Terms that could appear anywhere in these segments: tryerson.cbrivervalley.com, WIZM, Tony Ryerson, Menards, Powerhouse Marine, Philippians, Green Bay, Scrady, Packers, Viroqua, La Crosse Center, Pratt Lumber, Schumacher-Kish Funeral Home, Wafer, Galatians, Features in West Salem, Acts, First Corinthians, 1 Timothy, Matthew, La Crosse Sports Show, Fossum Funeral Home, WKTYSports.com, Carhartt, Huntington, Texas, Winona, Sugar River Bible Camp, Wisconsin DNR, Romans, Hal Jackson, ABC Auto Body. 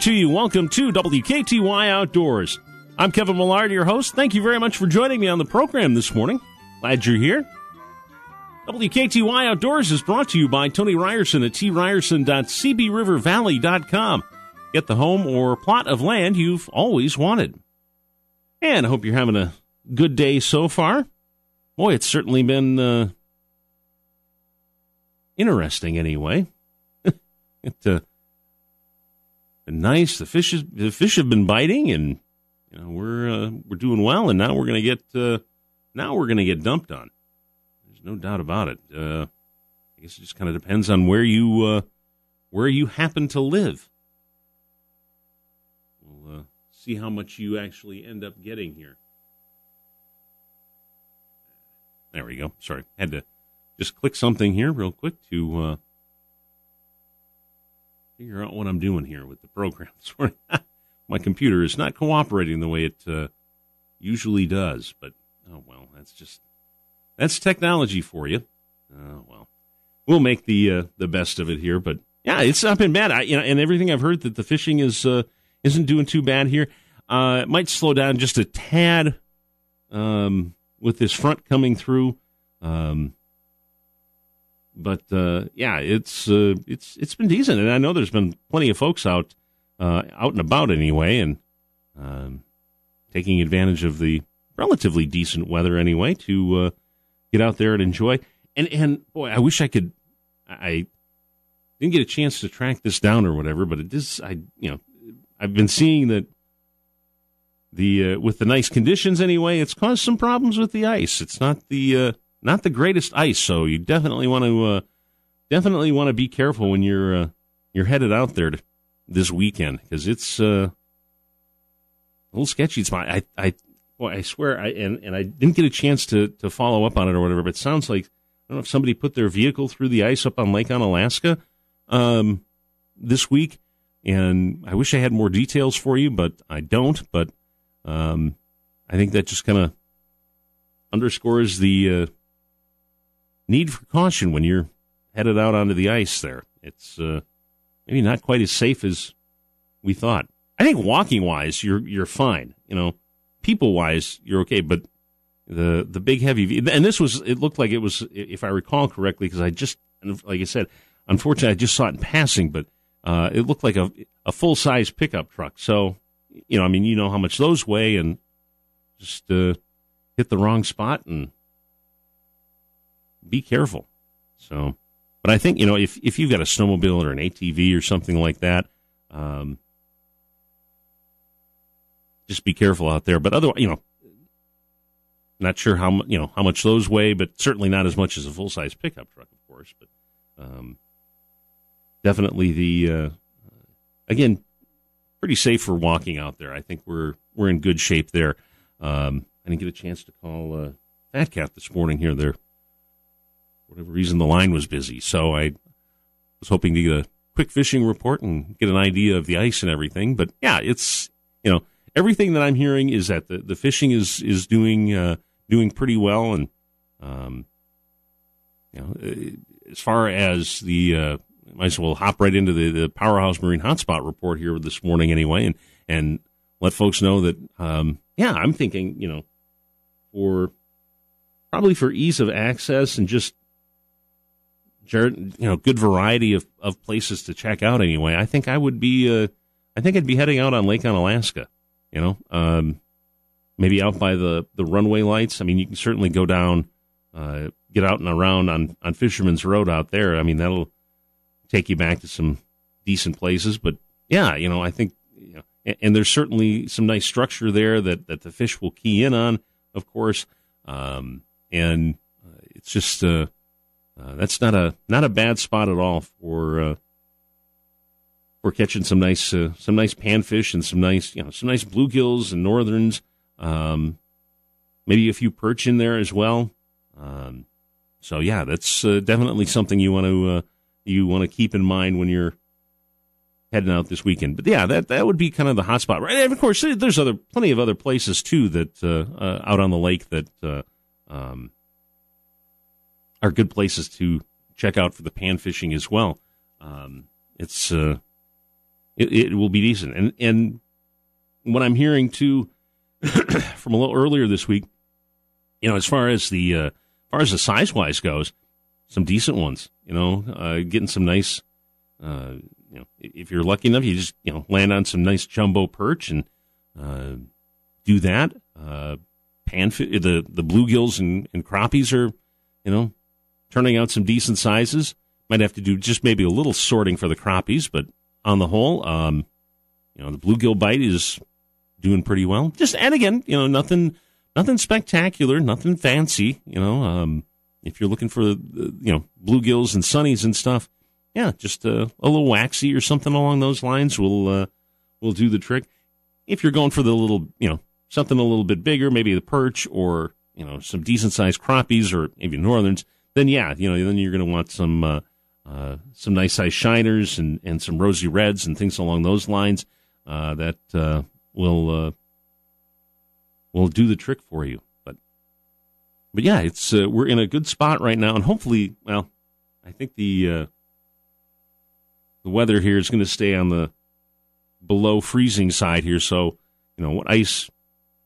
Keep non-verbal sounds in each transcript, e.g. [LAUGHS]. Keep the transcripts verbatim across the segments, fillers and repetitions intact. To you. Welcome to W K T Y Outdoors. I'm Kevin Millard, your host. Thank you very much for joining me on the program this morning. Glad you're here. W K T Y Outdoors is brought to you by Tony Ryerson at t ryerson dot c b river valley dot com. Get the home or plot of land you've always wanted. And I hope you're having a good day so far. Boy, it's certainly been uh, interesting anyway. it, uh, Been nice. The fish is, the fish have been biting, and you know we're uh, we're doing well. And now we're gonna get uh, now we're gonna get dumped on. There's no doubt about it. Uh, I guess it just kind of depends on where you uh, where you happen to live. We'll uh, see how much you actually end up getting here. There we go. Sorry, had to just click something here real quick to. Uh, Figure out what I'm doing here with the program this morning. My computer is not cooperating the way it uh, usually does, but oh well, that's just that's technology for you. Oh well, we'll make the uh, the best of it here. But yeah, it's not been bad. I, you know, and everything I've heard that the fishing is uh, isn't doing too bad here. Uh, it might slow down just a tad um, with this front coming through. Um, But uh, yeah, it's uh, it's it's been decent, and I know there's been plenty of folks out uh, out and about anyway, and um, taking advantage of the relatively decent weather anyway to uh, get out there and enjoy. And and boy, I wish I could. I didn't get a chance to track this down or whatever, but it is. I you know I've been seeing that the uh, with the nice conditions anyway, it's caused some problems with the ice. It's not the uh, Not the greatest ice, so you definitely want to uh, definitely want to be careful when you're uh, you're headed out there to, this weekend, because it's uh, a little sketchy spot. I I boy, I swear, I and, and I didn't get a chance to, to follow up on it or whatever. But it sounds like I don't know if somebody put their vehicle through the ice up on Lake Onalaska um, this week, and I wish I had more details for you, but I don't. But um, I think that just kind of underscores the uh, need for caution when you're headed out onto the ice there. It's uh, maybe not quite as safe as we thought. I think walking-wise, you're you're fine. You know, people-wise, you're okay. But the the big heavy and this was it looked like it was, if I recall correctly, because I just like I said, unfortunately, I just saw it in passing. But uh, it looked like a a full size pickup truck. So you know, I mean, you know how much those weigh, and just uh, hit the wrong spot and be careful. So, but I think, you know, if, if you've got a snowmobile or an A T V or something like that, um, just be careful out there. But otherwise, you know, not sure how, you know, how much those weigh, but certainly not as much as a full size pickup truck, of course, but, um, definitely the, uh, again, pretty safe for walking out there. I think we're, we're in good shape there. Um, I didn't get a chance to call uh, Fat Cat this morning here. There, for whatever reason, the line was busy. So I was hoping to get a quick fishing report and get an idea of the ice and everything. But, yeah, it's, you know, everything that I'm hearing is that the, the fishing is, is doing uh, doing pretty well. And, um, you know, as far as the, uh, I might as well hop right into the, the Powerhouse Marine Hotspot report here this morning anyway and, and let folks know that, um, yeah, I'm thinking, you know, or probably for ease of access and just, you know, good variety of, of places to check out anyway, I think I would be, uh, I think I'd be heading out on Lake Onalaska, you know, um, maybe out by the, the runway lights. I mean, you can certainly go down, uh, get out and around on, on Fisherman's Road out there. I mean, that'll take you back to some decent places, but yeah, you know, I think, you know, And, and there's certainly some nice structure there that, that the fish will key in on, of course. Um, and uh, it's just uh, uh, that's not a not a bad spot at all for uh, for catching some nice uh, some nice panfish and some nice you know some nice bluegills and northerns. Um, maybe a few perch in there as well. Um, so yeah, that's uh, definitely something you want to uh, you want to keep in mind when you're heading out this weekend. But yeah, that, that would be kind of the hot spot, right? And of course, there's other plenty of other places too that uh, uh, out on the lake that uh, um, are good places to check out for the pan fishing as well. Um, it's uh, it, it will be decent, and and what I'm hearing too from a little earlier this week, you know, as far as the uh, far as the size wise goes, some decent ones. You know, uh, getting some nice. Uh, you know, if you're lucky enough, you just you know land on some nice jumbo perch and uh, do that. Uh, panfish, the the bluegills and, and crappies are, you know, turning out some decent sizes. Might have to do just maybe a little sorting for the crappies, but on the whole, um, you know, the bluegill bite is doing pretty well. Just and again, you know, nothing nothing spectacular, nothing fancy. You know, um, if you're looking for uh, you know bluegills and sunnies and stuff. Yeah, just uh, a little waxy or something along those lines will uh, will do the trick. If you're going for the little, you know, something a little bit bigger, maybe the perch or, you know, some decent-sized crappies or maybe northerns, then, yeah, you know, then you're going to want some uh, uh, some nice-sized shiners and, and some rosy reds and things along those lines uh, that uh, will uh, will do the trick for you. But, but yeah, it's uh, we're in a good spot right now, and hopefully, well, I think the... Uh, The weather here is going to stay on the below freezing side here, so you know what ice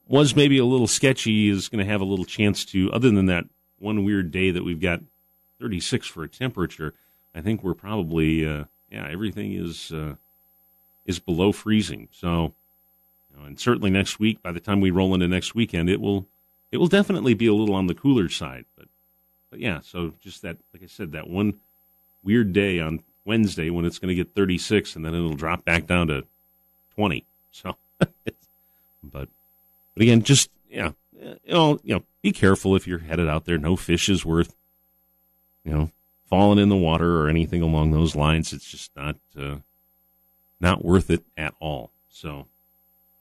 was maybe a little sketchy is going to have a little chance to. Other than that one weird day that we've got thirty-six for a temperature, I think we're probably uh, yeah everything is uh, is below freezing. So, you know, and certainly next week, by the time we roll into next weekend, it will it will definitely be a little on the cooler side. But but yeah, so just that, like I said, that one weird day on Wednesday when it's going to get thirty-six and then it'll drop back down to twenty. So, but, but again, just, yeah, you know, you know, be careful if you're headed out there. No fish is worth, you know, falling in the water or anything along those lines. It's just not, uh, not worth it at all. So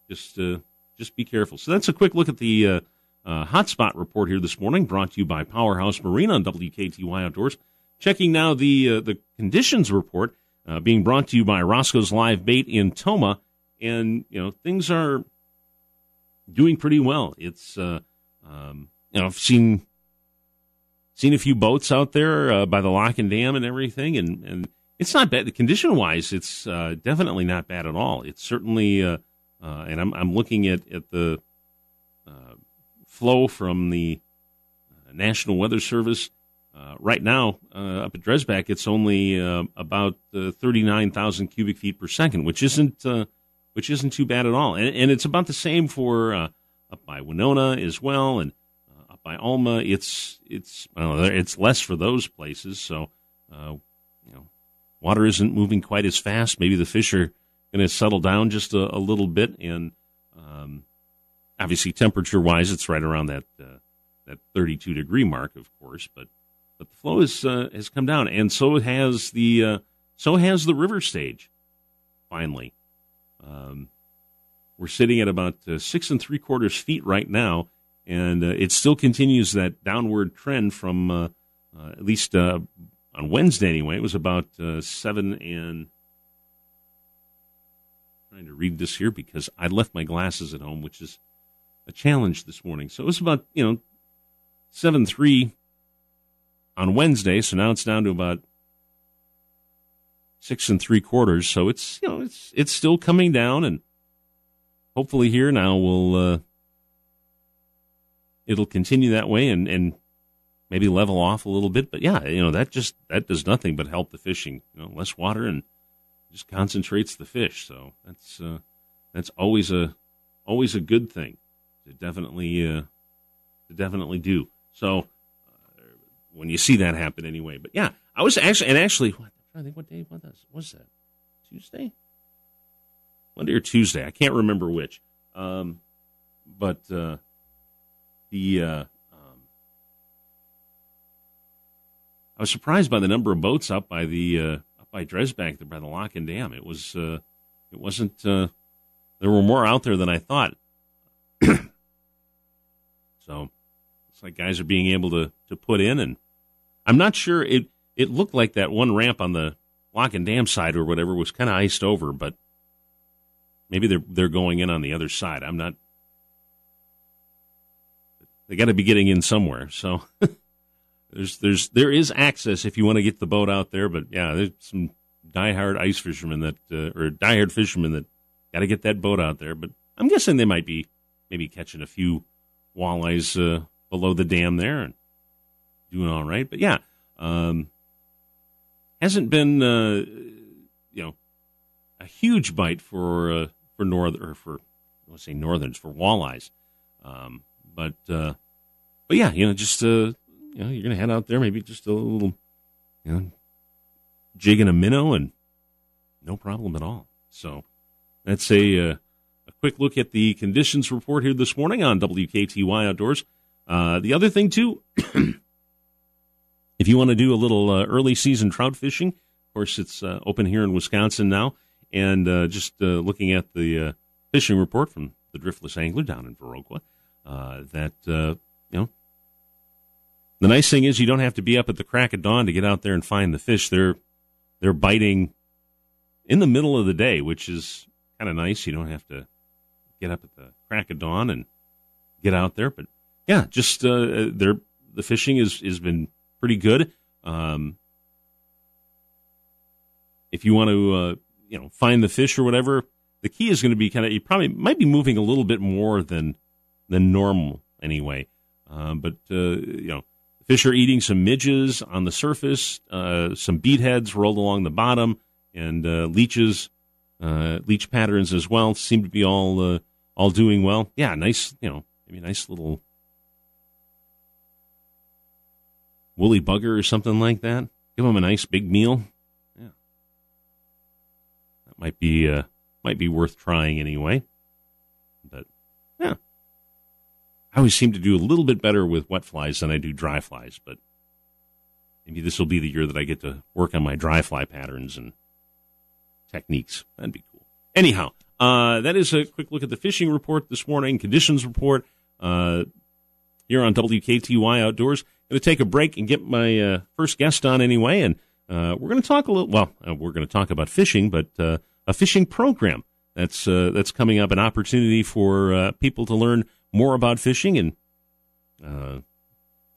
just, uh, just be careful. So that's a quick look at the, uh, uh, hotspot report here this morning, brought to you by Powerhouse Marine on W K T Y Outdoors. Checking now the uh, the conditions report, uh, being brought to you by Roscoe's Live Bait in Toma, and you know things are doing pretty well. It's uh, um, you know I've seen seen a few boats out there uh, by the lock and dam and everything, and, and it's not bad. Condition wise, it's uh, definitely not bad at all. It's certainly uh, uh, and I'm I'm looking at at the uh, flow from the uh, National Weather Service. Uh, right now, uh, up at Dresbach, it's only uh, about uh, thirty-nine thousand cubic feet per second, which isn't uh, which isn't too bad at all. And, and it's about the same for uh, up by Winona as well, and uh, up by Alma. It's it's I don't know, it's less for those places, so uh, you know, water isn't moving quite as fast. Maybe the fish are going to settle down just a, a little bit, and um, obviously temperature-wise, it's right around that uh, that thirty-two degree mark, of course, but. But the flow is, uh, has come down, and so has the uh, so has the river stage. Finally, um, we're sitting at about uh, six and three quarters feet right now, and uh, it still continues that downward trend from uh, uh, at least uh, on Wednesday anyway. It was about uh, seven and. I'm trying to read this here because I left my glasses at home, which is a challenge this morning. So it was about you know seven three. On Wednesday, so now it's down to about six and three quarters. So it's you know it's it's still coming down, and hopefully here now we'll uh, it'll continue that way and, and maybe level off a little bit. But yeah, you know that just that does nothing but help the fishing. You know, less water and just concentrates the fish. So that's uh, that's always a always a good thing to definitely uh, to definitely do. So. When you see that happen anyway. But, yeah, I was actually – and actually – I'm trying to think what day was that? Tuesday? Monday or Tuesday. I can't remember which. Um, but uh, the uh, um, I was surprised by the number of boats up by the uh, up by Dresbach there by the lock and dam. It was uh, it wasn't uh, there were more out there than I thought. So it's like guys are being able to, to put in, and I'm not sure it. It looked like that one ramp on the lock and dam side or whatever was kind of iced over, but maybe they're they're going in on the other side. I'm not. They got to be getting in somewhere. So there's there's there is access if you want to get the boat out there. But yeah, there's some diehard ice fishermen that uh, or diehard fishermen that got to get that boat out there. But I'm guessing they might be maybe catching a few walleyes uh, below the dam there and doing all right. But yeah. Um, hasn't been, uh, you know, a huge bite for uh, for northern or for let's say northerns for walleyes, um, but uh, but yeah, you know, just uh, you know, you're gonna head out there, maybe just a little, you know, jig and a minnow, and no problem at all. So that's a uh, a quick look at the conditions report here this morning on W K T Y Outdoors. Uh, the other thing too. If you want to do a little uh, early season trout fishing, of course, it's uh, open here in Wisconsin now. And uh, just uh, looking at the uh, fishing report from the Driftless Angler down in Viroqua, uh, that, uh, you know, the nice thing is you don't have to be up at the crack of dawn to get out there and find the fish. They're, they're biting in the middle of the day, which is kind of nice. You don't have to get up at the crack of dawn and get out there. But, yeah, just uh, they're, the fishing is has been pretty good. Um, if you want to, uh, you know, find the fish or whatever, the key is going to be kind of, you probably might be moving a little bit more than than normal anyway. Um, but, uh, you know, fish are eating some midges on the surface, uh, some beadheads rolled along the bottom, and uh, leeches, uh, leech patterns as well seem to be all uh, all doing well. Yeah, nice, you know, I mean, nice little woolly bugger or something like that. Give them a nice big meal. Yeah, that might be uh, might be worth trying anyway. But yeah, I always seem to do a little bit better with wet flies than I do dry flies. But maybe this will be the year that I get to work on my dry fly patterns and techniques. That'd be cool. Anyhow, uh, that is a quick look at the fishing report this morning, conditions report uh, here on W K T Y Outdoors. Going to take a break and get my uh, first guest on anyway, and uh, we're going to talk a little. Well, uh, we're going to talk about fishing, but uh, a fishing program that's uh, that's coming up, an opportunity for uh, people to learn more about fishing and uh,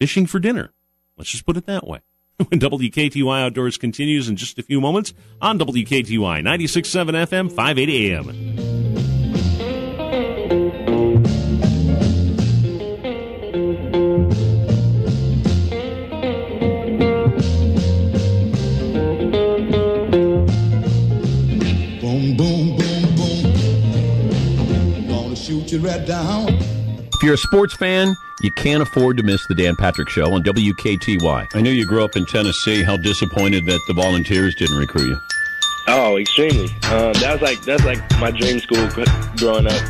fishing for dinner. Let's just put it that way. When W K T Y Outdoors continues in just a few moments on W K T Y ninety-six point seven F M, five eighty A M. Right down. If you're a sports fan, you can't afford to miss the Dan Patrick Show on W K T Y. I know you grew up in Tennessee. How disappointed that the Volunteers didn't recruit you. Oh, extremely. Um, that's like that's like my dream school growing up.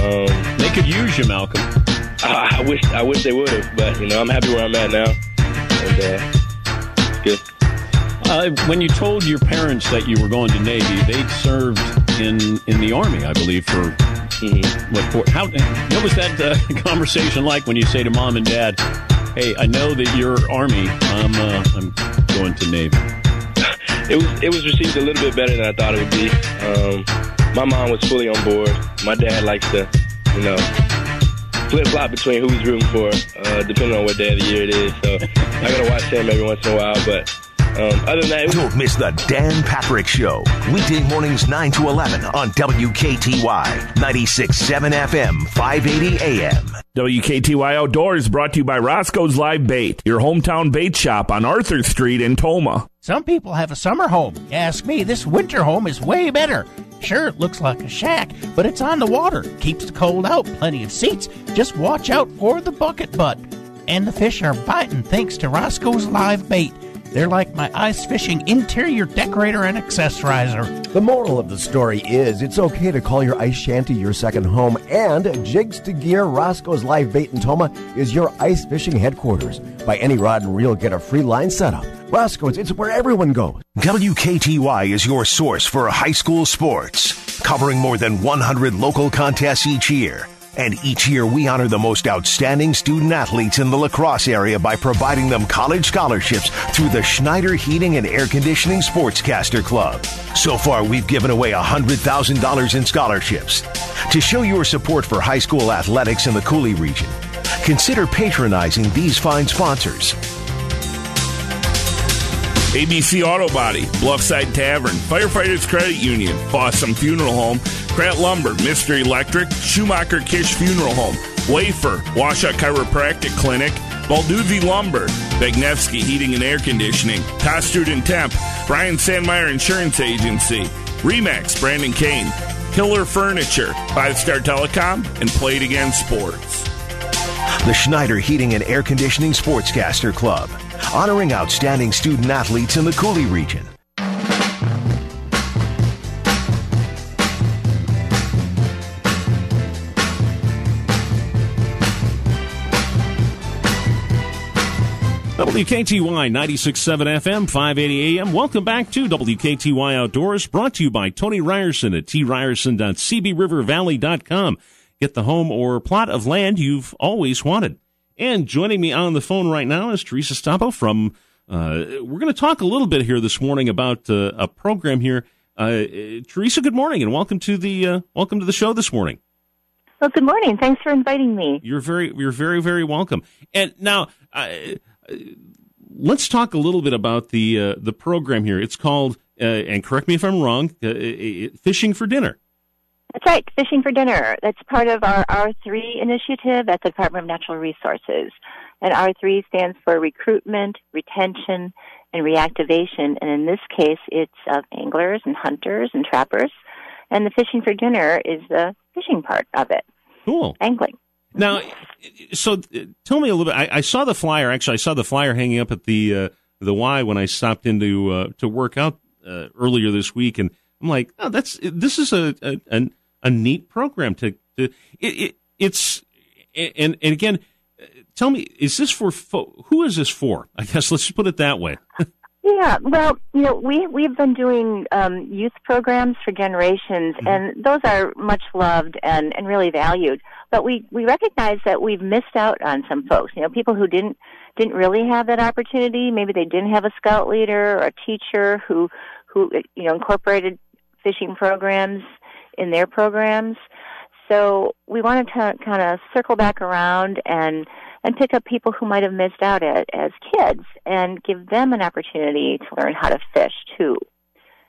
Um, they could use you, Malcolm. I, I wish I wish they would have, but you know I'm happy where I'm at now. And, uh, it's good. Uh, when you told your parents that you were going to Navy, they'd served in in the Army, I believe, for. Mm-hmm. What, for, how, what was that uh, conversation like when you say to mom and dad, "Hey, I know that you're Army. I'm uh, I'm going to Navy." It was it was received a little bit better than I thought it would be. Um, my mom was fully on board. My dad likes to, you know, flip flop between who he's rooting for, uh, depending on what day of the year it is. So I gotta watch him every once in a while, but. Um, other than that, don't miss the Dan Patrick Show. Weekday mornings nine to eleven on W K T Y, ninety-six point seven F M, five eighty A M. W K T Y Outdoors brought to you by Roscoe's Live Bait, your hometown bait shop on Arthur Street in Toma. Some people have a summer home. Ask me, this winter home is way better. Sure, it looks like a shack, but it's on the water. Keeps the cold out, plenty of seats. Just watch out for the bucket butt. And the fish are biting thanks to Roscoe's Live Bait. They're like my ice fishing interior decorator and accessorizer. The moral of the story is it's okay to call your ice shanty your second home, and Jigs to Gear Roscoe's Live Bait in Toma is your ice fishing headquarters. Buy any rod and reel, get a free line setup. Roscoe's, it's where everyone goes. W K T Y is your source for high school sports, covering more than one hundred local contests each year. And each year we honor the most outstanding student athletes in the lacrosse area by providing them college scholarships through the Schneider Heating and Air Conditioning Sportscaster Club. So far, we've given away one hundred thousand dollars in scholarships. To show your support for high school athletics in the Cooley region, consider patronizing these fine sponsors. A B C Auto Body, Bluffside Tavern, Firefighters Credit Union, Fossum Funeral Home, Pratt Lumber, Mister Electric, Schumacher-Kish Funeral Home, Wafer, Washoe Chiropractic Clinic, Balduzzi Lumber, Begnevsky Heating and Air Conditioning, Kostut and Temp, Brian Sandmeyer Insurance Agency, Remax, Brandon Kane, Hiller Furniture, Five Star Telecom, and Played Again Sports. The Schneider Heating and Air Conditioning Sportscaster Club, honoring outstanding student athletes in the Cooley region. W K T Y ninety-six point seven F M, five eighty A M. Welcome back to W K T Y Outdoors, brought to you by Tony Ryerson at t ryerson dot c b river valley dot com. Get the home or plot of land you've always wanted. And joining me on the phone right now is Teresa Stappo from, uh, we're going to talk a little bit here this morning about uh, a program here. Uh, Teresa, good morning and welcome to the, uh, welcome to the show this morning. Well, good morning. Thanks for inviting me. You're very, you're very, very welcome. And now, I, let's talk a little bit about the uh, the program here. It's called, uh, and correct me if I'm wrong, uh, Fishing for Dinner. That's right, Fishing for Dinner. That's part of our R three initiative at the Department of Natural Resources. And R three stands for Recruitment, Retention, and Reactivation. And in this case, it's of anglers and hunters and trappers. And the Fishing for Dinner is the fishing part of it. Cool. Angling. Now, so tell me a little bit. I, I saw the flyer. Actually, I saw the flyer hanging up at the uh, the Y when I stopped in to, uh, to work out uh, earlier this week, and I'm like, oh, that's this is a a, a, a neat program to, to it, it it's and and again, tell me, is this for fo- who is this for? I guess let's put it that way. Yeah, well, you know, we, we've been doing um, youth programs for generations, mm-hmm. and those are much loved and, and really valued. But we, we recognize that we've missed out on some folks, you know, people who didn't didn't really have that opportunity. Maybe they didn't have a scout leader or a teacher who, who you know, incorporated fishing programs in their programs. So we wanted to kind of circle back around and and pick up people who might have missed out at, as kids and give them an opportunity to learn how to fish, too.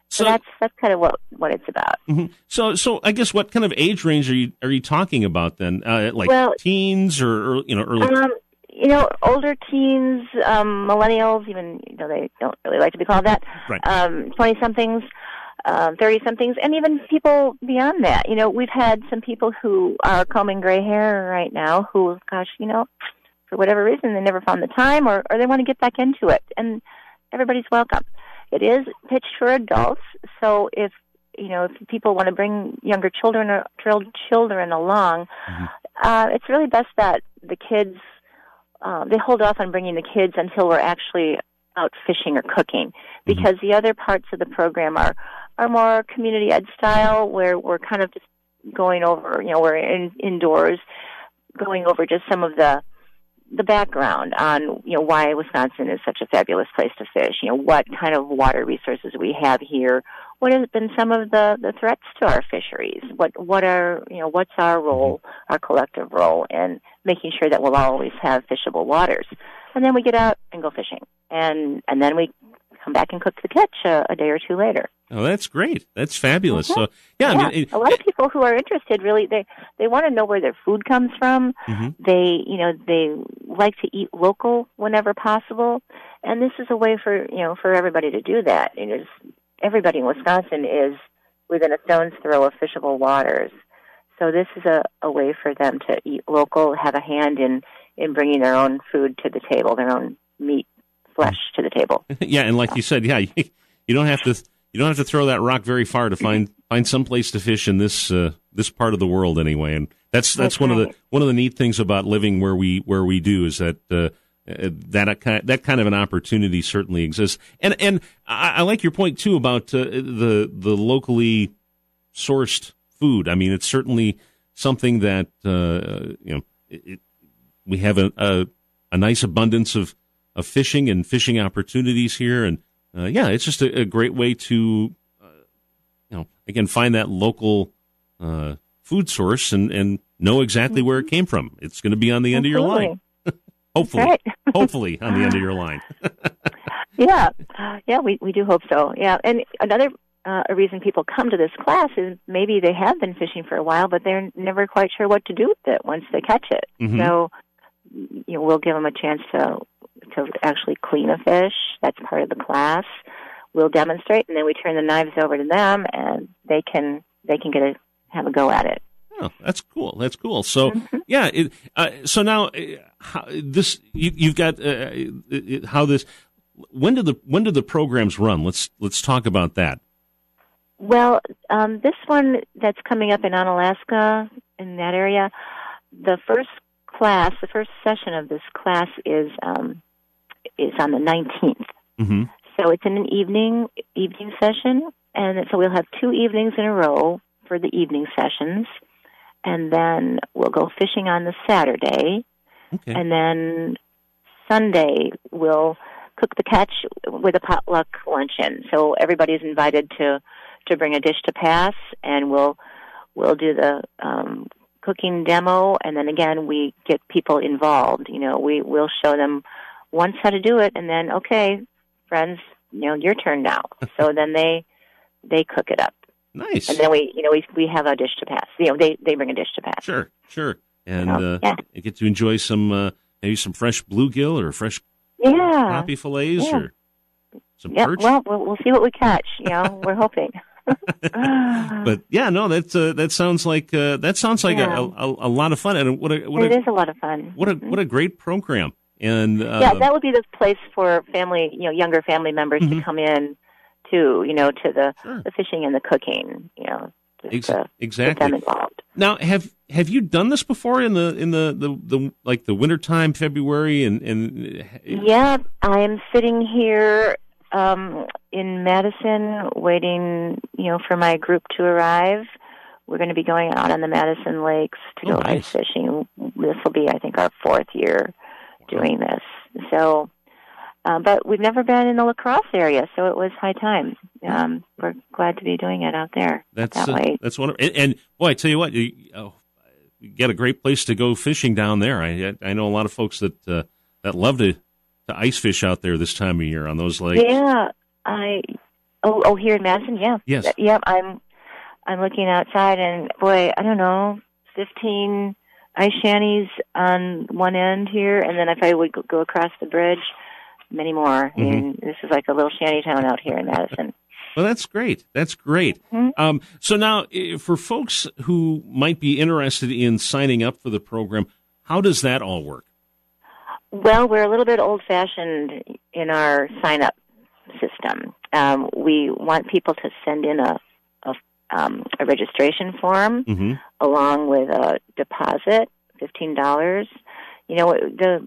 So, so that's that's kind of what, what it's about. Mm-hmm. So so I guess what kind of age range are you are you talking about then? Uh, like well, teens or, or, you know, early? Um, you know, older teens, um, millennials, even, you know, they don't really like to be called that, right. um, twenty-somethings. Um, thirty-somethings, and even people beyond that. You know, we've had some people who are combing gray hair right now who, gosh, you know, for whatever reason, they never found the time or, or they want to get back into it, and everybody's welcome. It is pitched for adults, so if, you know, if people want to bring younger children or children along, mm-hmm. uh, it's really best that the kids, uh, they hold off on bringing the kids until we're actually out fishing or cooking, because mm-hmm. the other parts of the program are are more community ed style, where we're kind of just going over, you know, we're in, indoors, going over just some of the the background on, you know, why Wisconsin is such a fabulous place to fish, you know, what kind of water resources we have here, what has been some of the, the threats to our fisheries, what what are, you know, what's our role, our collective role in making sure that we'll always have fishable waters. And then we get out and go fishing, and, and then we come back and cook the catch a, a day or two later. Oh, that's great. That's fabulous. Okay. So, yeah, yeah. I mean, it, a lot of people who are interested really they, they want to know where their food comes from. Mm-hmm. They, you know, they like to eat local whenever possible, and this is a way for, you know, for everybody to do that. And it's, everybody in Wisconsin is within a stone's throw of fishable waters. So this is a, a way for them to eat local, have a hand in, in bringing their own food to the table, their own meat flesh to the table. Yeah, and like you said, yeah, you don't have to you don't have to throw that rock very far to find find some place to fish in this uh, this part of the world anyway. And that's that's, that's one right. of the one of the neat things about living where we where we do is that uh, that that kind of an opportunity certainly exists. And and I, I like your point too about uh, the the locally sourced food. I mean, it's certainly something that uh, you know it, we have a, a a nice abundance of, of fishing and fishing opportunities here, and uh, yeah, it's just a, a great way to uh, you know again find that local uh, food source and, and know exactly where it came from. It's going to be on the end Absolutely. Of your line, hopefully, That's right. [LAUGHS] hopefully on the end of your line. yeah, yeah, we we do hope so. Yeah, and another. Uh, a reason people come to this class is maybe they have been fishing for a while, but they're never quite sure what to do with it once they catch it. Mm-hmm. So, you know, we'll give them a chance to to actually clean a fish. That's part of the class. We'll demonstrate, and then we turn the knives over to them, and they can they can get a have a go at it. Oh, that's cool. That's cool. So, mm-hmm. yeah. It, uh, so now, uh, how, this you, you've got uh, it, how this. When do the when do the programs run? Let's let's talk about that. Well, um, this one that's coming up in Onalaska, in that area, the first class, the first session of this class is um, is on the nineteenth. Mm-hmm. So it's in an evening evening session, and so we'll have two evenings in a row for the evening sessions, and then we'll go fishing on the Saturday, okay. and then Sunday we'll cook the catch with a potluck luncheon. So everybody's invited to... to bring a dish to pass, and we'll we'll do the um, cooking demo, and then again we get people involved. You know, we we'll show them once how to do it, and then okay, friends, you know, your turn now. So then they they cook it up. Nice. And then we you know we we have a dish to pass. You know, they they bring a dish to pass. Sure, sure, and so, uh, yeah. you get to enjoy some uh, maybe some fresh bluegill or fresh yeah crappie fillets yeah. or some yeah. perch. Well, well, we'll see what we catch. You know, we're hoping. But yeah, no, that's uh, that sounds like uh, that sounds like yeah. a, a, a lot of fun, and what, a, what it a, is a lot of fun. What a mm-hmm. what a great program, and uh, yeah, that would be the place for family, you know, younger family members mm-hmm. to come in to, you know, to the, sure. the fishing and the cooking, you know, just Ex- to exactly. get them involved. Now, have have you done this before in the in the, the, the like the wintertime, February, and and yeah, I am sitting here. Um, in Madison, waiting, you know, for my group to arrive. We're going to be going out on the Madison Lakes to oh, go nice. Ice fishing. This will be, I think, our fourth year doing this. So, um, but we've never been in the La Crosse area, so it was high time. Um, we're glad to be doing it out there. That's that uh, way. That's wonderful. And, and boy, I tell you what, you, oh, you got a great place to go fishing down there. I I know a lot of folks that uh, that love to. The ice fish out there this time of year on those lakes. Yeah, I oh oh here in Madison, yeah, yes, yeah. I'm I'm looking outside, and boy, I don't know, fifteen ice shanties on one end here, and then if I would go across the bridge, many more. Mm-hmm. I mean, this is like a little shanty town out here in Madison. Well, that's great. That's great. Mm-hmm. Um, so now, for folks who might be interested in signing up for the program, how does that all work? Well, we're a little bit old-fashioned in our sign-up system. Um, we want people to send in a a, um, a registration form mm-hmm. along with a deposit, fifteen dollars. You know, the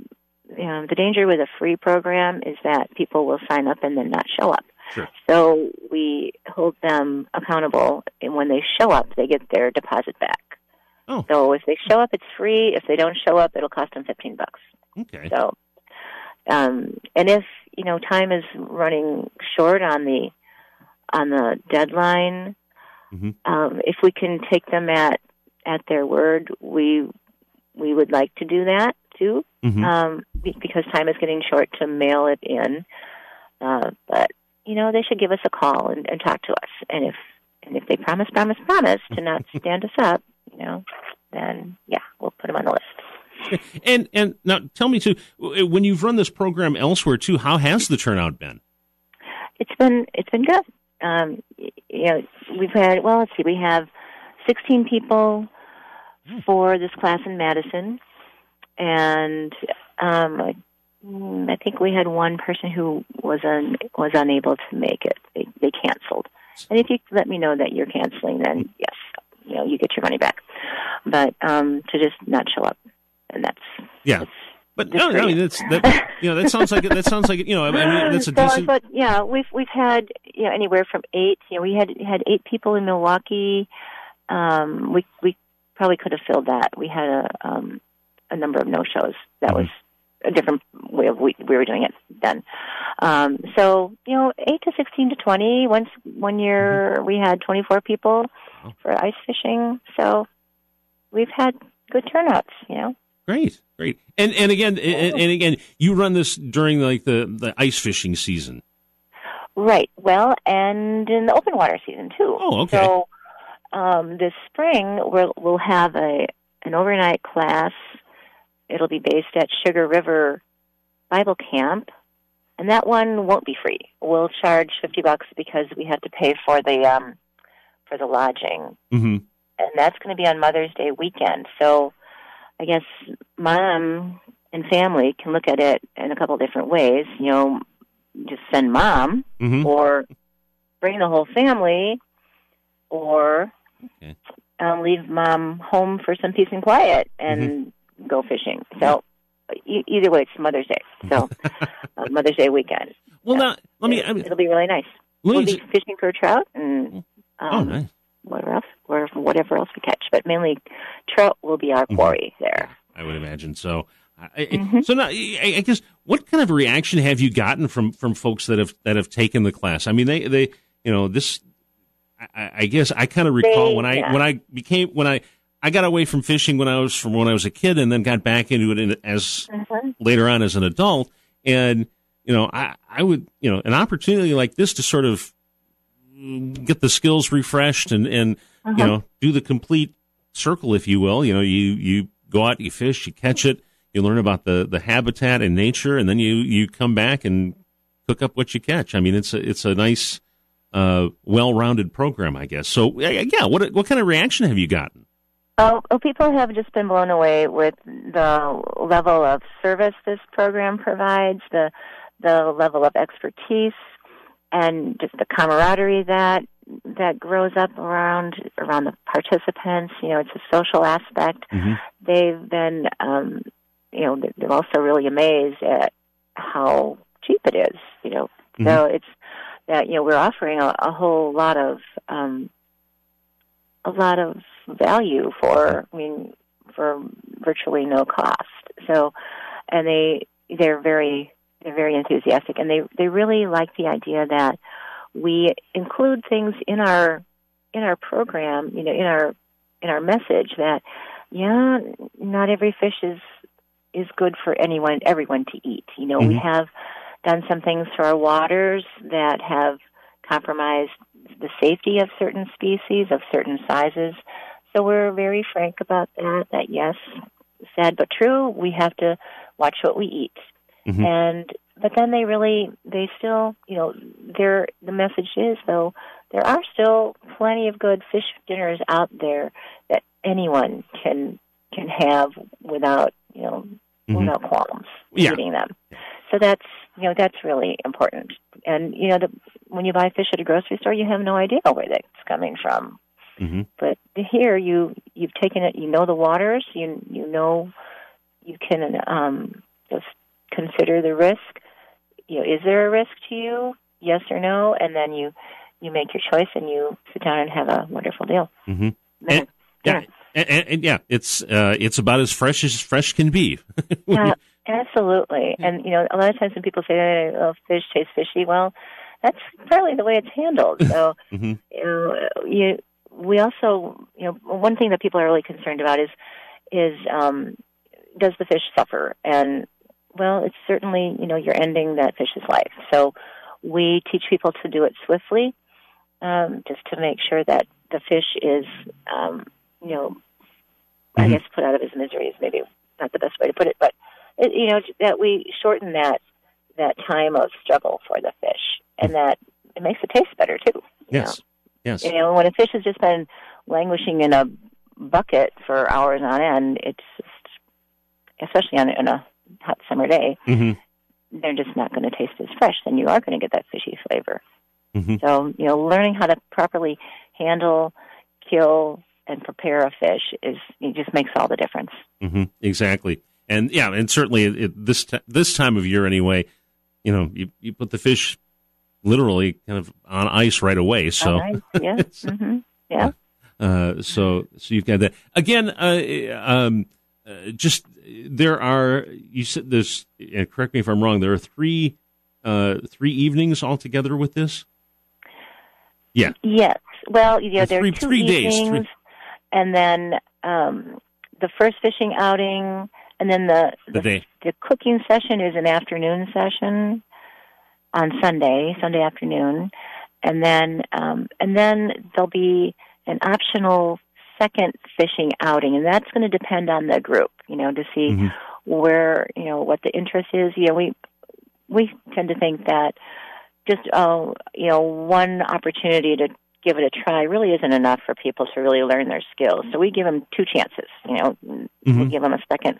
you know, the danger with a free program is that people will sign up and then not show up. Sure. So we hold them accountable, and when they show up, they get their deposit back. Oh. So if they show up, it's free. If they don't show up, it'll cost them fifteen bucks. Okay. So, um, and if you know time is running short on the on the deadline, mm-hmm. um, if we can take them at at their word, we we would like to do that too, mm-hmm. um, because time is getting short to mail it in. Uh, but you know they should give us a call and, and talk to us. And if and if they promise, promise, promise to not stand us up, you know, then yeah, we'll put them on the list. And and now tell me too, when you've run this program elsewhere too, how has the turnout been? It's been it's been good. Um, you know, we've had well, let's see, we have sixteen people for this class in Madison, and um, I I think we had one person who was un, was unable to make it. They, they canceled. And if you let me know that you're canceling, then yes, you know, you get your money back. But um, to just not show up, and that's yeah. That's, but no, no, I mean, that's that. You know, that sounds like that sounds like you know. I mean, that's a so decent. But yeah, we've we've had you know anywhere from eight. You know, we had had eight people in Milwaukee. Um, we we probably could have filled that. We had a um, a number of no shows. That mm-hmm. was a different way of we, we were doing it then. Um, so you know, eight to sixteen to twenty. Once one year mm-hmm. we had twenty four people oh. for ice fishing. So we've had good turnouts. You know, great, great, and and again, oh. and, and again, you run this during like the, the ice fishing season, right? Well, and in the open water season too. Oh, okay. So um, this spring we'll we'll have a an overnight class. It'll be based at Sugar River Bible Camp, and that one won't be free. We'll charge fifty bucks because we have to pay for the um, for the lodging, mm-hmm. and that's going to be on Mother's Day weekend. So, I guess mom and family can look at it in a couple different ways. You know, just send mom, mm-hmm. or bring the whole family, or okay. um, leave mom home for some peace and quiet, and. Mm-hmm. go fishing. So e- either way, it's Mother's Day. So uh, Mother's Day weekend. Well, so, now, let me. I mean, it'll be really nice. We'll be just... fishing for trout and um, oh, nice. whatever else, or whatever else we catch. But mainly, trout will be our quarry mm-hmm. there. I would imagine so. I, mm-hmm. So now, I guess, what kind of reaction have you gotten from, from folks that have that have taken the class? I mean, they, they you know this. I, I guess I kind of recall they, when I yeah. when I became when I. I got away from fishing when I was from when I was a kid, and then got back into it in, as mm-hmm. later on as an adult. And you know, I, I would you know an opportunity like this to sort of get the skills refreshed and and mm-hmm. you know do the complete circle, if you will. You know, you you go out, you fish, you catch it, you learn about the, the habitat and nature, and then you, you come back and cook up what you catch. I mean, it's a, it's a nice, uh, well-rounded program, I guess. So yeah, what what kind of reaction have you gotten? Oh, oh, people have just been blown away with the level of service this program provides, the the level of expertise, and just the camaraderie that that grows up around around the participants. You know, it's a social aspect. Mm-hmm. They've been, um, you know, they're also really amazed at how cheap it is. You know, mm-hmm. so it's that you know we're offering a, a whole lot of um, a lot of. value for I mean for virtually no cost. So, and they they're very they're very enthusiastic, and they they really like the idea that we include things in our in our program, you know, in our in our message that yeah, not every fish is is good for anyone everyone to eat. You know, mm-hmm. we have done some things for our waters that have compromised the safety of certain species of certain sizes. So we're very frank about that, that yes, sad but true, we have to watch what we eat. Mm-hmm. And but then they really, they still, you know, their the message is, though, there are still plenty of good fish dinners out there that anyone can can have without, you know, mm-hmm. without qualms yeah. eating them. So that's, you know, that's really important. And, you know, the, when you buy fish at a grocery store, you have no idea where that's coming from. Mm-hmm. But here, you you've taken it. You know the waters. You you know you can um, just consider the risk. You know, is there a risk to you? Yes or no? And then you, you make your choice, and you sit down and have a wonderful deal. Mm-hmm. And, yeah, yeah. And, and, and yeah, it's uh, it's about as fresh as fresh can be. Yeah, absolutely. And you know, a lot of times when people say, "Oh, fish tastes fishy," well, that's probably the way it's handled. So mm-hmm. you know, you. We also, you know, one thing that people are really concerned about is, is um, does the fish suffer? And, well, it's certainly, you know, you're ending that fish's life. So we teach people to do it swiftly um, just to make sure that the fish is, um, you know, mm-hmm. I guess put out of his misery is maybe not the best way to put it, but, it, you know, that we shorten that that time of struggle for the fish and that it makes it taste better, too. Yes. Know? Yes. You know, when a fish has just been languishing in a bucket for hours on end, it's just, especially on, on a hot summer day, mm-hmm. they're just not going to taste as fresh, then you are going to get that fishy flavor. Mm-hmm. So, you know, learning how to properly handle, kill, and prepare a fish is it just makes all the difference. Mm-hmm. Exactly. And, yeah, and certainly it, this t- this time of year anyway, you know, you, you put the fish literally kind of on ice right away. So, on ice, yeah. Mm-hmm. Yeah. Uh, so, so you've got that. Again, uh, um, uh, just there are, you said this, and correct me if I'm wrong, there are three uh, three evenings altogether with this? Yeah. Yes. Well, you know, there three, are two three evenings, days, three... and then um, the first fishing outing, and then the the, the, the cooking session is an afternoon session on Sunday, Sunday afternoon, and then um, and then there'll be an optional second fishing outing, and that's going to depend on the group, you know, to see mm-hmm. where, you know, what the interest is. You know, we we tend to think that just oh, you know, one opportunity to give it a try really isn't enough for people to really learn their skills. So we give them two chances, you know, mm-hmm. we give them a second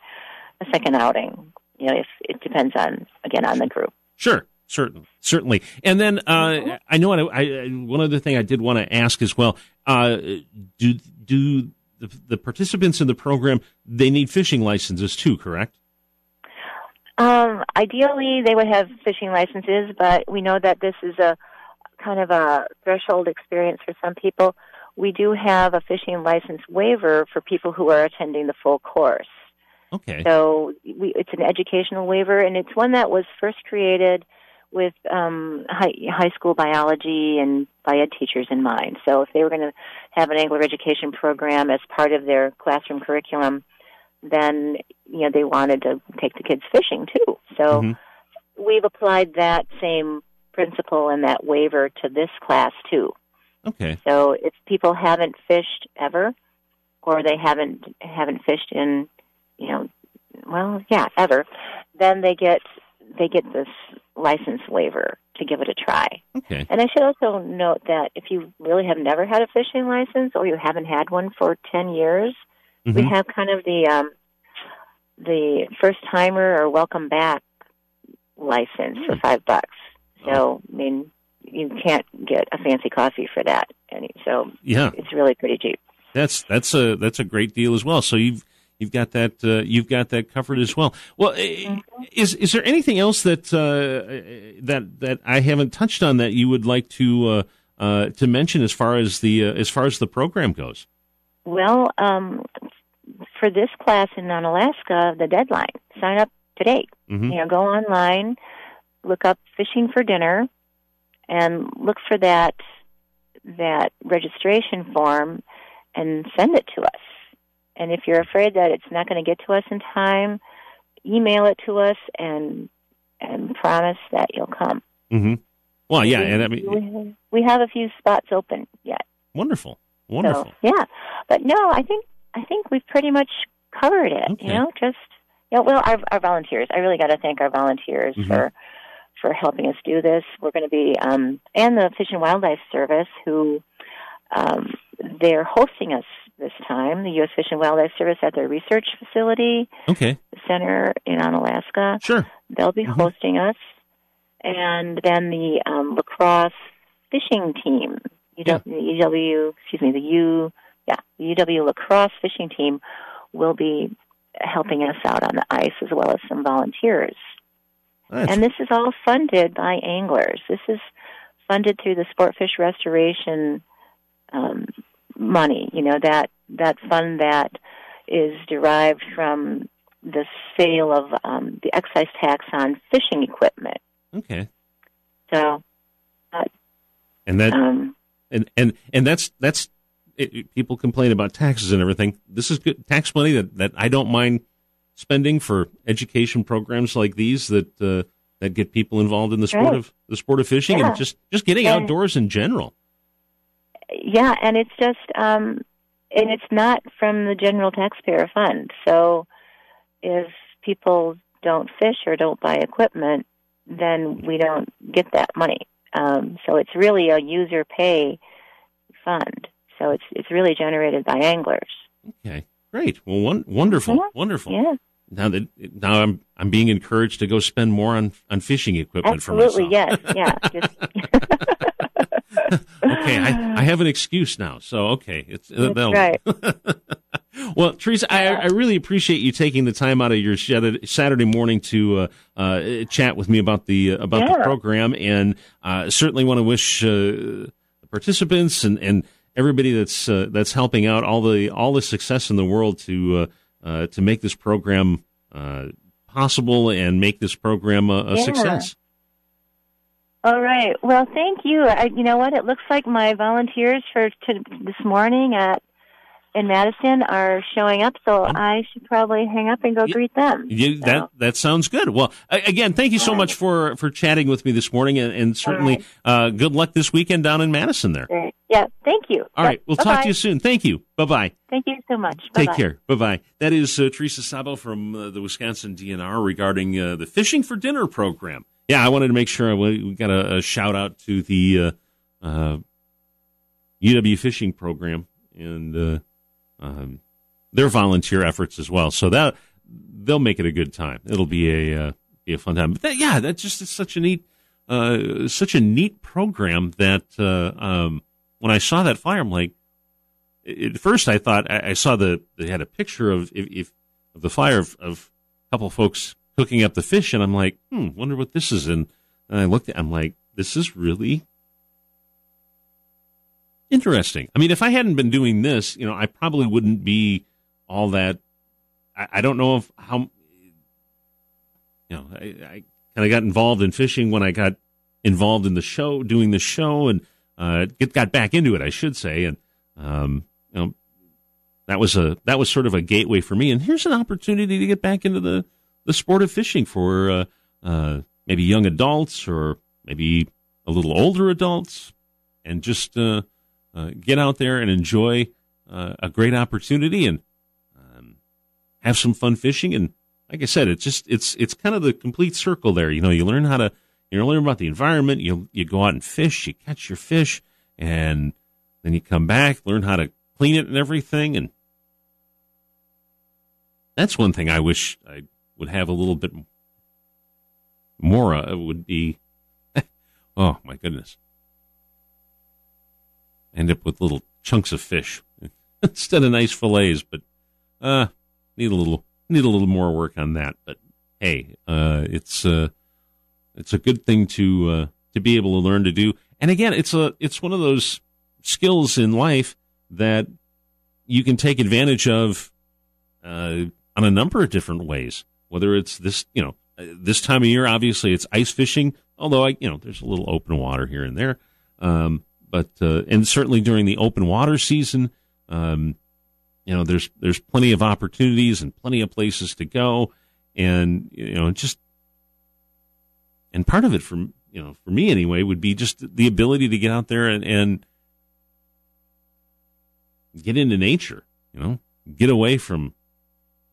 a second outing. You know, if it depends on again on the group. Sure. Certainly, certainly, and then uh, I know I, I, one other thing I did want to ask as well. Uh, do do the, the participants in the program, they need fishing licenses too? Correct. Um, ideally, they would have fishing licenses, but we know that this is a kind of a threshold experience for some people. We do have a fishing license waiver for people who are attending the full course. Okay. So we, it's an educational waiver, and it's one that was first created with um, high, high school biology and bi-ed teachers in mind. So if they were going to have an angler education program as part of their classroom curriculum, then, you know, they wanted to take the kids fishing too. So mm-hmm. we've applied that same principle and that waiver to this class too. Okay. So if people haven't fished ever, or they haven't haven't fished in, you know, well, yeah, ever, then they get they get this license waiver to give it a try. Okay. And I should also note that if you really have never had a fishing license or you haven't had one for ten years, mm-hmm. we have kind of the um, the first-timer or welcome-back license mm. for five bucks. So, oh. I mean, you can't get a fancy coffee for that. And so yeah. it's really pretty cheap. That's that's a that's a great deal as well. So you've You've got that. Uh, you've got that covered as well. Well, mm-hmm. is is there anything else that uh, that that I haven't touched on that you would like to uh, uh, to mention as far as the uh, as far as the program goes? Well, um, for this class in Onalaska, the deadline. Sign up today. Mm-hmm. You know, go online, look up Fishing for Dinner, and look for that that registration form and send it to us. And if you're afraid that it's not going to get to us in time, email it to us and and promise that you'll come. Mm-hmm. Well, yeah, we, and I mean, we have a few spots open yet. Wonderful, wonderful. So, yeah, but no, I think I think we've pretty much covered it. Okay. You know, just you know, well, our our volunteers. I really got to thank our volunteers mm-hmm. for for helping us do this. We're going to be um, and the Fish and Wildlife Service who um, they're hosting us this time, the U S Fish and Wildlife Service at their research facility okay. center in Onalaska. Sure. They'll be mm-hmm. hosting us. And then the um, La Crosse fishing team, U W, yeah. UW, excuse me, the U, yeah, the U W La Crosse fishing team will be helping us out on the ice as well as some volunteers. That's... And this is all funded by anglers. This is funded through the Sport Fish Restoration um money, you know, that that fund that is derived from the sale of um, the excise tax on fishing equipment. Okay. So. Uh, and that. Um, and and and that's that's it, people complain about taxes and everything. This is good tax money that, that I don't mind spending for education programs like these that uh, that get people involved in the sport right. of the sport of fishing yeah. and just just getting and, outdoors in general. Yeah, and it's just, um, and it's not from the general taxpayer fund. So if people don't fish or don't buy equipment, then we don't get that money. Um, so it's really a user pay fund. So it's it's really generated by anglers. Okay, great. Well, one, wonderful, yeah. wonderful. Yeah. now that now I'm I'm being encouraged to go spend more on, on fishing equipment. Absolutely, for myself. Absolutely, yes, yeah. Just... okay, I, I have an excuse now. So okay, it's that's that'll... right. Well, Teresa, yeah. I, I really appreciate you taking the time out of your Saturday morning to uh, uh, chat with me about the uh, about yeah. the program, and uh, certainly want to wish uh, the participants and, and everybody that's uh, that's helping out all the all the success in the world to uh, uh, to make this program uh, possible and make this program a, a yeah. success. All right. Well, thank you. I, you know what? It looks like my volunteers for to, this morning at in Madison are showing up, so um, I should probably hang up and go yeah, greet them. You, so. That that sounds good. Well, again, thank you so much for, for chatting with me this morning, and, and certainly right. uh, good luck this weekend down in Madison there. Right. Yeah, thank you. All right, we'll Bye-bye. talk to you soon. Thank you. Bye-bye. Thank you so much. Bye-bye. Take care. Bye-bye. That is uh, Teresa Stappo from uh, the Wisconsin D N R regarding uh, the Fishing for Dinner program. Yeah, I wanted to make sure we got a, a shout-out to the uh, uh, U W Fishing Program and uh, um, their volunteer efforts as well. So that they'll make it a good time. It'll be a uh, be a fun time. But that, yeah, that's just it's such a neat uh, such a neat program that uh, um, when I saw that flyer, I'm like, at first I thought I, I saw the they had a picture of if, if of the flyer of, of a couple folks cooking up the fish, and I'm like, hmm, wonder what this is. And I looked at I'm like, this is really interesting. I mean, if I hadn't been doing this, you know, I probably wouldn't be all that. I, I don't know if how, you know, I, I kind of got involved in fishing when I got involved in the show, doing the show, and uh, it got back into it, I should say. And, um, you know, that was a, that was sort of a gateway for me. And here's an opportunity to get back into the, the sport of fishing for uh, uh, maybe young adults or maybe a little older adults, and just uh, uh, get out there and enjoy uh, a great opportunity and um, have some fun fishing. And like I said, it's just it's it's kind of the complete circle there. You know, you learn how to you learn about the environment. You you go out and fish, you catch your fish, and then you come back, learn how to clean it and everything. And that's one thing I wish I. would have a little bit more. It would be, oh my goodness, end up with little chunks of fish instead of nice fillets. But uh, need a little need a little more work on that. But hey, uh, it's uh, it's a good thing to uh, to be able to learn to do. And again, it's a it's one of those skills in life that you can take advantage of uh, on a number of different ways. Whether it's this, you know, this time of year, obviously it's ice fishing, although, I, you know, there's a little open water here and there. Um, but, uh, and certainly during the open water season, um, you know, there's, there's plenty of opportunities and plenty of places to go. And, you know, just, and part of it for, you know, for me anyway, would be just the ability to get out there and, and get into nature, you know, get away from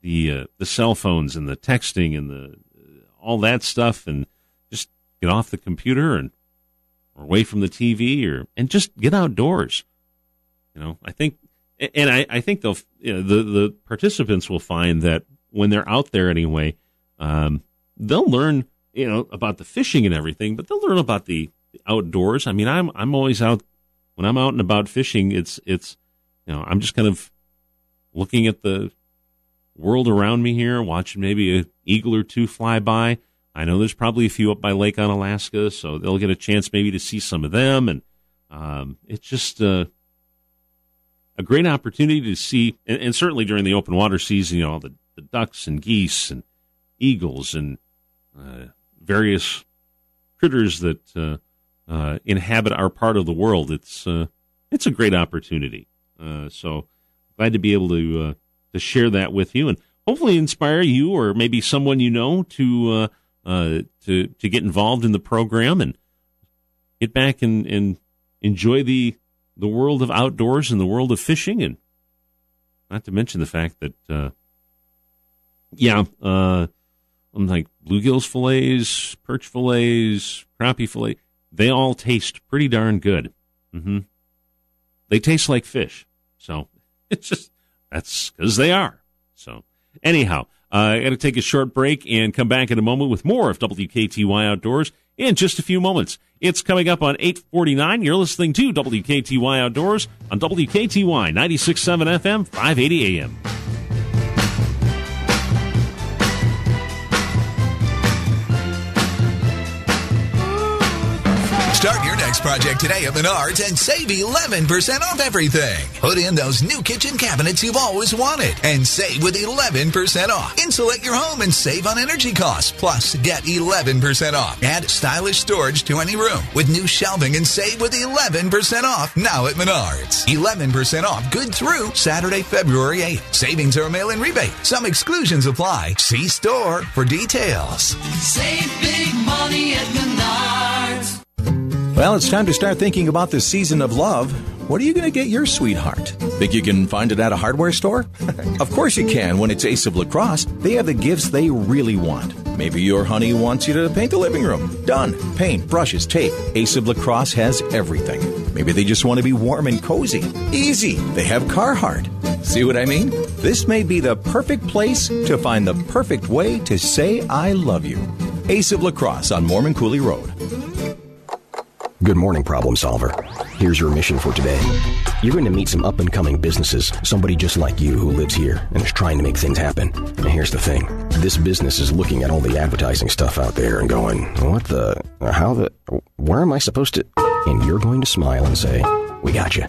the uh, the cell phones and the texting and the uh, all that stuff, and just get off the computer and or away from the T V, or and just get outdoors. You know, I think, and I, I think they'll you know, the the participants will find that when they're out there anyway, um, they'll learn you know about the fishing and everything, but they'll learn about the, the outdoors. I mean, I'm I'm always out when I'm out and about fishing. It's it's you know I'm just kind of looking at the world around me here, watching maybe an eagle or two fly by. I know there's probably a few up by Lake Onalaska, so they'll get a chance maybe to see some of them. And um, it's just uh, a great opportunity to see, and, and certainly during the open water season, you know, the, the ducks and geese and eagles and uh, various critters that uh, uh, inhabit our part of the world. It's uh, it's a great opportunity. Uh, so glad to be able to uh, to share that with you, and hopefully inspire you or maybe someone you know to uh, uh, to to get involved in the program and get back and, and enjoy the the world of outdoors and the world of fishing, and not to mention the fact that uh, yeah, uh, I'm like bluegills fillets, perch fillets, crappie fillet, they all taste pretty darn good. Mm-hmm. They taste like fish, so it's just. That's because they are. So anyhow, Uh, I got to take a short break and come back in a moment with more of W K T Y Outdoors in just a few moments. It's coming up on eight forty-nine. You're listening to W K T Y Outdoors on W K T Y ninety-six point seven F M, five eighty A M. Start your next project today at Menards and save eleven percent off everything. Put in those new kitchen cabinets you've always wanted and save with eleven percent off. Insulate your home and save on energy costs, plus get eleven percent off. Add stylish storage to any room with new shelving and save with eleven percent off now at Menards. eleven percent off good through Saturday, February eighth. Savings are mail-in rebate. Some exclusions apply. See store for details. Save big money at Menards. Well, it's time to start thinking about the season of love. What are you going to get your sweetheart? Think you can find it at a hardware store? Of course you can when it's Ace of La Crosse. They have the gifts they really want. Maybe your honey wants you to paint the living room. Done. Paint, brushes, tape. Ace of La Crosse has everything. Maybe they just want to be warm and cozy. Easy. They have Carhartt. See what I mean? This may be the perfect place to find the perfect way to say I love you. Ace of La Crosse on Mormon Coulee Road. Good morning, problem solver. Here's your mission for today. You're going to meet some up-and-coming businesses, somebody just like you who lives here and is trying to make things happen. And here's the thing. This business is looking at all the advertising stuff out there and going, what the, how the, where am I supposed to? And you're going to smile and say, we got you.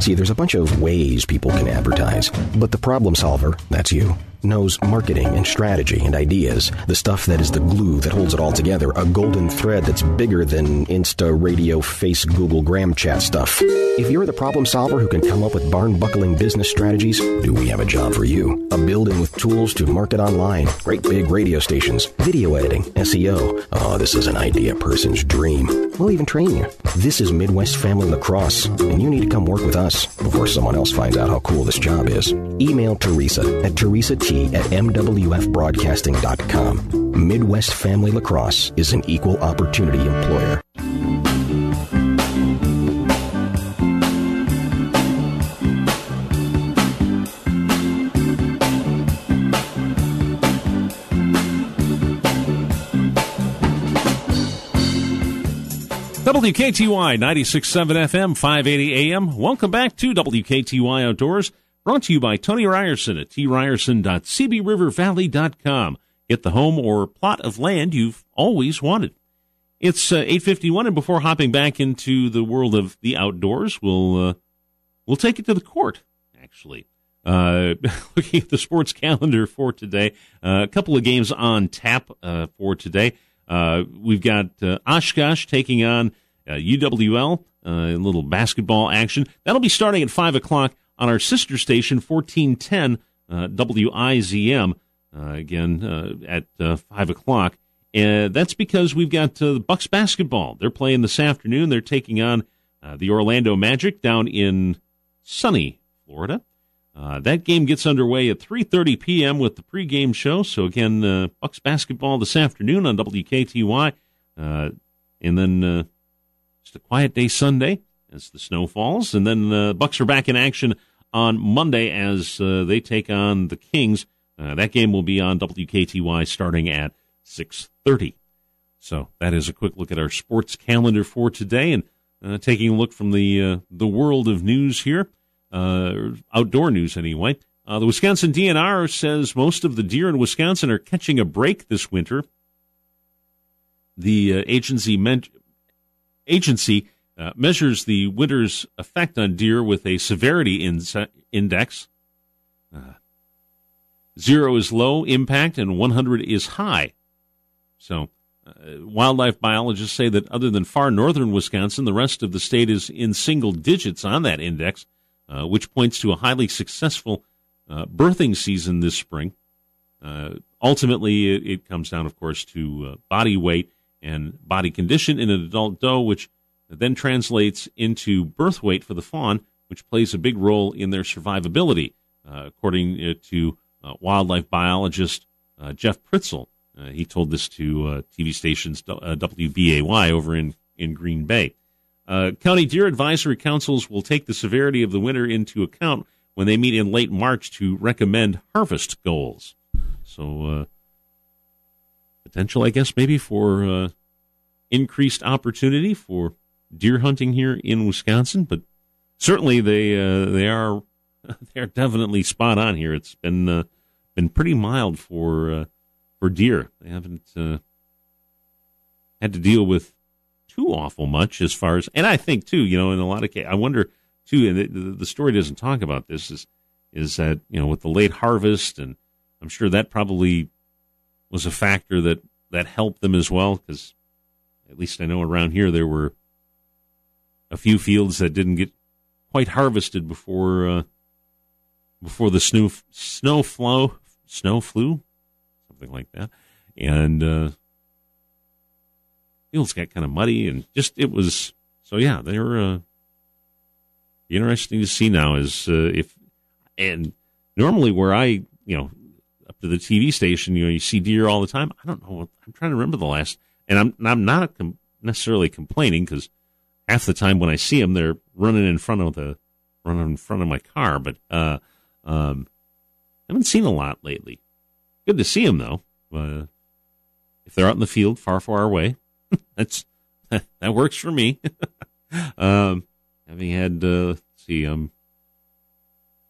See, there's a bunch of ways people can advertise, but the problem solver, that's you, knows marketing and strategy and ideas, the stuff that is the glue that holds it all together, a golden thread that's bigger than Insta, radio, Face, Google, Gram Chat stuff. If you're the problem solver who can come up with barn-buckling business strategies, do we have a job for you? A building with tools to market online, great big radio stations, video editing, S E O. Oh, this is an idea person's dream. We'll even train you. This is Midwest Family Lacrosse, and you need to come work with us before someone else finds out how cool this job is. Email Teresa at teresa t at m w f broadcasting dot com. Midwest Family Lacrosse is an equal opportunity employer. W K T Y ninety-six point seven F M, five eighty A M. Welcome back to W K T Y Outdoors, brought to you by Tony Ryerson at t ryerson dot c b river valley dot com. Get the home or plot of land you've always wanted. It's uh, eight fifty-one, and before hopping back into the world of the outdoors, we'll uh, we'll take it to the court, actually. Uh, looking at the sports calendar for today, uh, a couple of games on tap uh, for today. Uh, we've got uh, Oshkosh taking on Uh, U W L, uh, a little basketball action. That'll be starting at five o'clock on our sister station, fourteen ten uh, W I Z M, uh, again uh, at uh, five o'clock. And that's because we've got uh, the Bucks basketball. They're playing this afternoon. They're taking on uh, the Orlando Magic down in sunny Florida. Uh, that game gets underway at three thirty p.m. with the pregame show. So, again, uh, Bucks basketball this afternoon on W K T Y. Uh, and then... Uh, Just a quiet day Sunday as the snow falls. And then the uh, Bucks are back in action on Monday as uh, they take on the Kings. Uh, that game will be on W K T Y starting at six thirty. So that is a quick look at our sports calendar for today. And uh, taking a look from the uh, the world of news here, uh, outdoor news anyway. Uh, the Wisconsin D N R says most of the deer in Wisconsin are catching a break this winter. The uh, agency meant... Agency uh, measures the winter's effect on deer with a severity in- index. Uh, zero is low impact and one hundred is high. So uh, wildlife biologists say that other than far northern Wisconsin, the rest of the state is in single digits on that index, uh, which points to a highly successful uh, birthing season this spring. Uh, ultimately, it, it comes down, of course, to uh, body weight and body condition in an adult doe, which then translates into birth weight for the fawn, which plays a big role in their survivability, uh, according to uh, wildlife biologist uh, Jeff Pritzel. Uh, he told this to uh, T V stations uh, W B A Y over in, in Green Bay. Uh, county deer advisory councils will take the severity of the winter into account when they meet in late March to recommend harvest goals. So uh, potential, I guess, maybe for uh, increased opportunity for deer hunting here in Wisconsin, but certainly they uh, they are they are definitely spot on here. It's been uh, been pretty mild for uh, for deer. They haven't uh, had to deal with too awful much as far as, and I think too, you know, in a lot of cases, I wonder too, and the, the story doesn't talk about this, is is that, you know, with the late harvest, and I'm sure that probably was a factor that, that helped them as well, because at least I know around here there were a few fields that didn't get quite harvested before uh, before the snow snow flow snow flew, something like that, and uh, fields got kind of muddy, and just it was so yeah. They were uh, interesting to see now is uh, if. And normally where I, you know, up to the T V station, you know, you see deer all the time. I don't know. I'm trying to remember the last. And I'm I'm not com- necessarily complaining, because half the time when I see them, they're running in front of the running in front of my car. But uh, um, I haven't seen a lot lately. Good to see them, though. Uh, if they're out in the field far, far away, that's that works for me. um, having had, uh, let's see, um,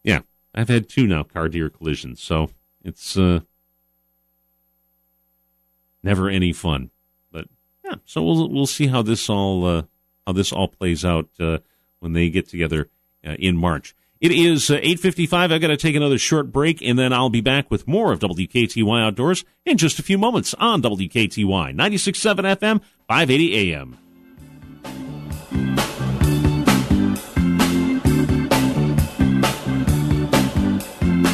yeah. I've had two now car deer collisions, so it's uh, never any fun. But yeah, so we'll we'll see how this all uh, how this all plays out uh, when they get together uh, in March. It is uh, eight fifty-five. I've got to take another short break, and then I'll be back with more of W K T Y Outdoors in just a few moments on W K T Y ninety-six point seven F M, five eighty A M.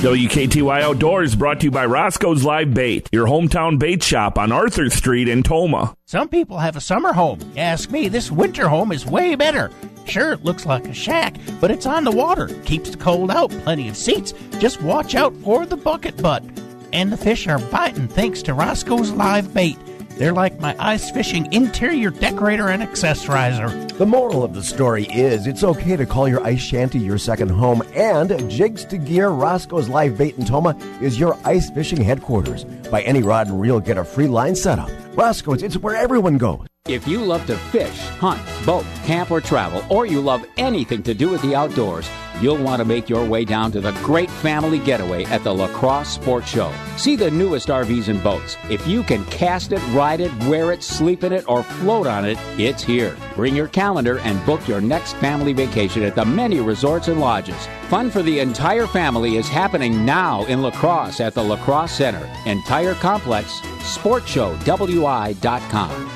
W K T Y Outdoors brought to you by Roscoe's Live Bait, your hometown bait shop on Arthur Street in Toma. Some people have a summer home. You ask me, this winter home is way better. Sure, it looks like a shack, but it's on the water. Keeps the cold out, plenty of seats. Just watch out for the bucket butt. And the fish are biting thanks to Roscoe's Live Bait. They're like my ice fishing interior decorator and accessorizer. The moral of the story is it's okay to call your ice shanty your second home, and Jigs to Gear Roscoe's Live Bait in Toma is your ice fishing headquarters. By any rod and reel, get a free line setup. Roscoe's, it's where everyone goes. If you love to fish, hunt, boat, camp, or travel, or you love anything to do with the outdoors, you'll want to make your way down to the great family getaway at the La Crosse Sports Show. See the newest R Vs and boats. If you can cast it, ride it, wear it, sleep in it, or float on it, it's here. Bring your calendar and book your next family vacation at the many resorts and lodges. Fun for the entire family is happening now in La Crosse at the La Crosse Center. Entire complex, sports show w i dot com.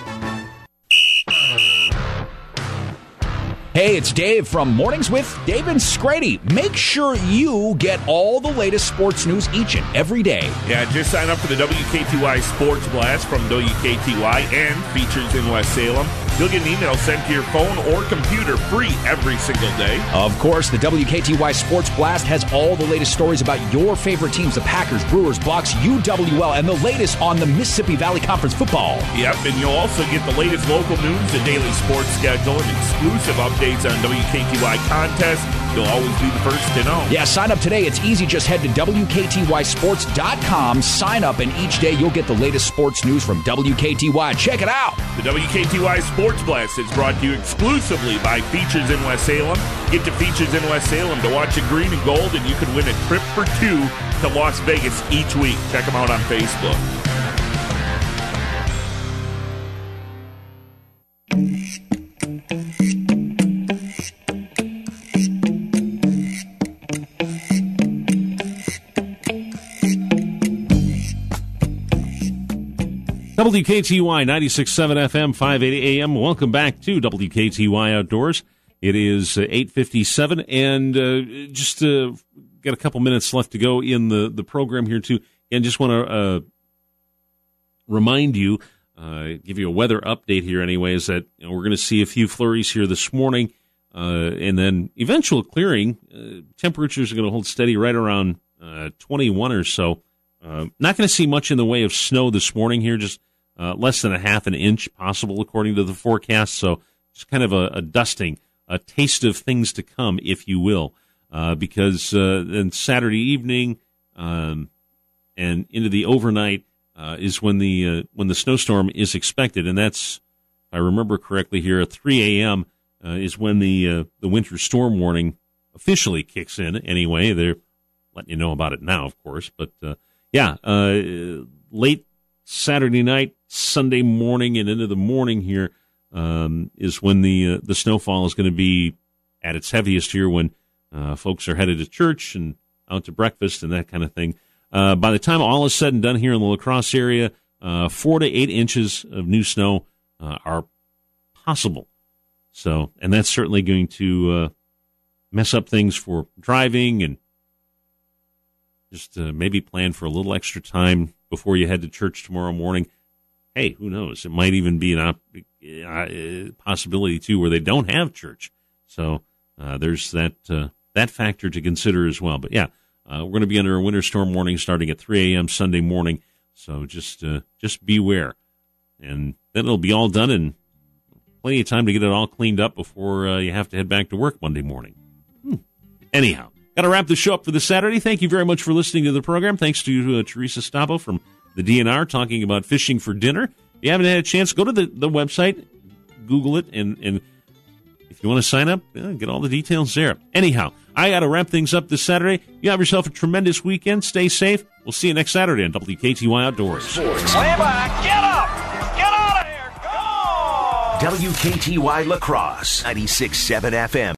Hey, it's Dave from Mornings with Dave and Scrady. Make sure you get all the latest sports news each and every day. Yeah, just sign up for the W K T Y Sports Blast from W K T Y and Features in West Salem. You'll get an email sent to your phone or computer free every single day. Of course, the W K T Y Sports Blast has all the latest stories about your favorite teams, the Packers, Brewers, Bucks, U W L, and the latest on the Mississippi Valley Conference football. Yep, and you'll also get the latest local news, the daily sports schedule, and exclusive updates on W K T Y contests. You'll always be the first to know. Yeah, sign up today. It's easy. Just head to W K T Y sports dot com, sign up, and each day you'll get the latest sports news from W K T Y. Check it out. The W K T Y Sports Blast is brought to you exclusively by Features in West Salem. Get to Features in West Salem to watch the green and gold, and you can win a trip for two to Las Vegas each week. Check them out on Facebook. W K T Y ninety-six point seven F M, five eighty A M. Welcome back to W K T Y Outdoors. It is eight fifty-seven, and uh, just uh, got a couple minutes left to go in the, the program here, too. And just want to uh, remind you, uh, give you a weather update here anyways, that you know, we're going to see a few flurries here this morning, uh, and then eventual clearing. Uh, temperatures are going to hold steady right around uh, twenty-one or so. Uh, not going to see much in the way of snow this morning here, just Uh, less than a half an inch possible, according to the forecast. So just kind of a, a dusting, a taste of things to come, if you will, uh, because uh, then Saturday evening um, and into the overnight uh, is when the uh, when the snowstorm is expected, and that's, if I remember correctly here, at three a.m. Uh, is when the uh, the winter storm warning officially kicks in. Anyway, they're letting you know about it now, of course. But, uh, yeah, uh, late Saturday night, Sunday morning, and into the morning here um, is when the uh, the snowfall is going to be at its heaviest here, when uh, folks are headed to church and out to breakfast and that kind of thing. Uh, by the time all is said and done here in the La Crosse area, uh, four to eight inches of new snow uh, are possible. So, and that's certainly going to uh, mess up things for driving, and just uh, maybe plan for a little extra time before you head to church tomorrow morning. Hey, who knows? It might even be an op- uh, possibility, too, where they don't have church. So uh, there's that uh, that factor to consider as well. But, yeah, uh, we're going to be under a winter storm warning starting at three a.m. Sunday morning. So just uh, just beware. And then it'll be all done, and plenty of time to get it all cleaned up before uh, you have to head back to work Monday morning. Hmm. Anyhow. Got to wrap the show up for this Saturday. Thank you very much for listening to the program. Thanks to uh, Teresa Stappo from the D N R talking about fishing for dinner. If you haven't had a chance, go to the, the website, Google it, and, and if you want to sign up, yeah, get all the details there. Anyhow, I got to wrap things up this Saturday. You have yourself a tremendous weekend. Stay safe. We'll see you next Saturday on W K T Y Outdoors. Sports. Lay back. Get up. Get out of here. Go. W K T Y La Crosse, ninety-six point seven F M.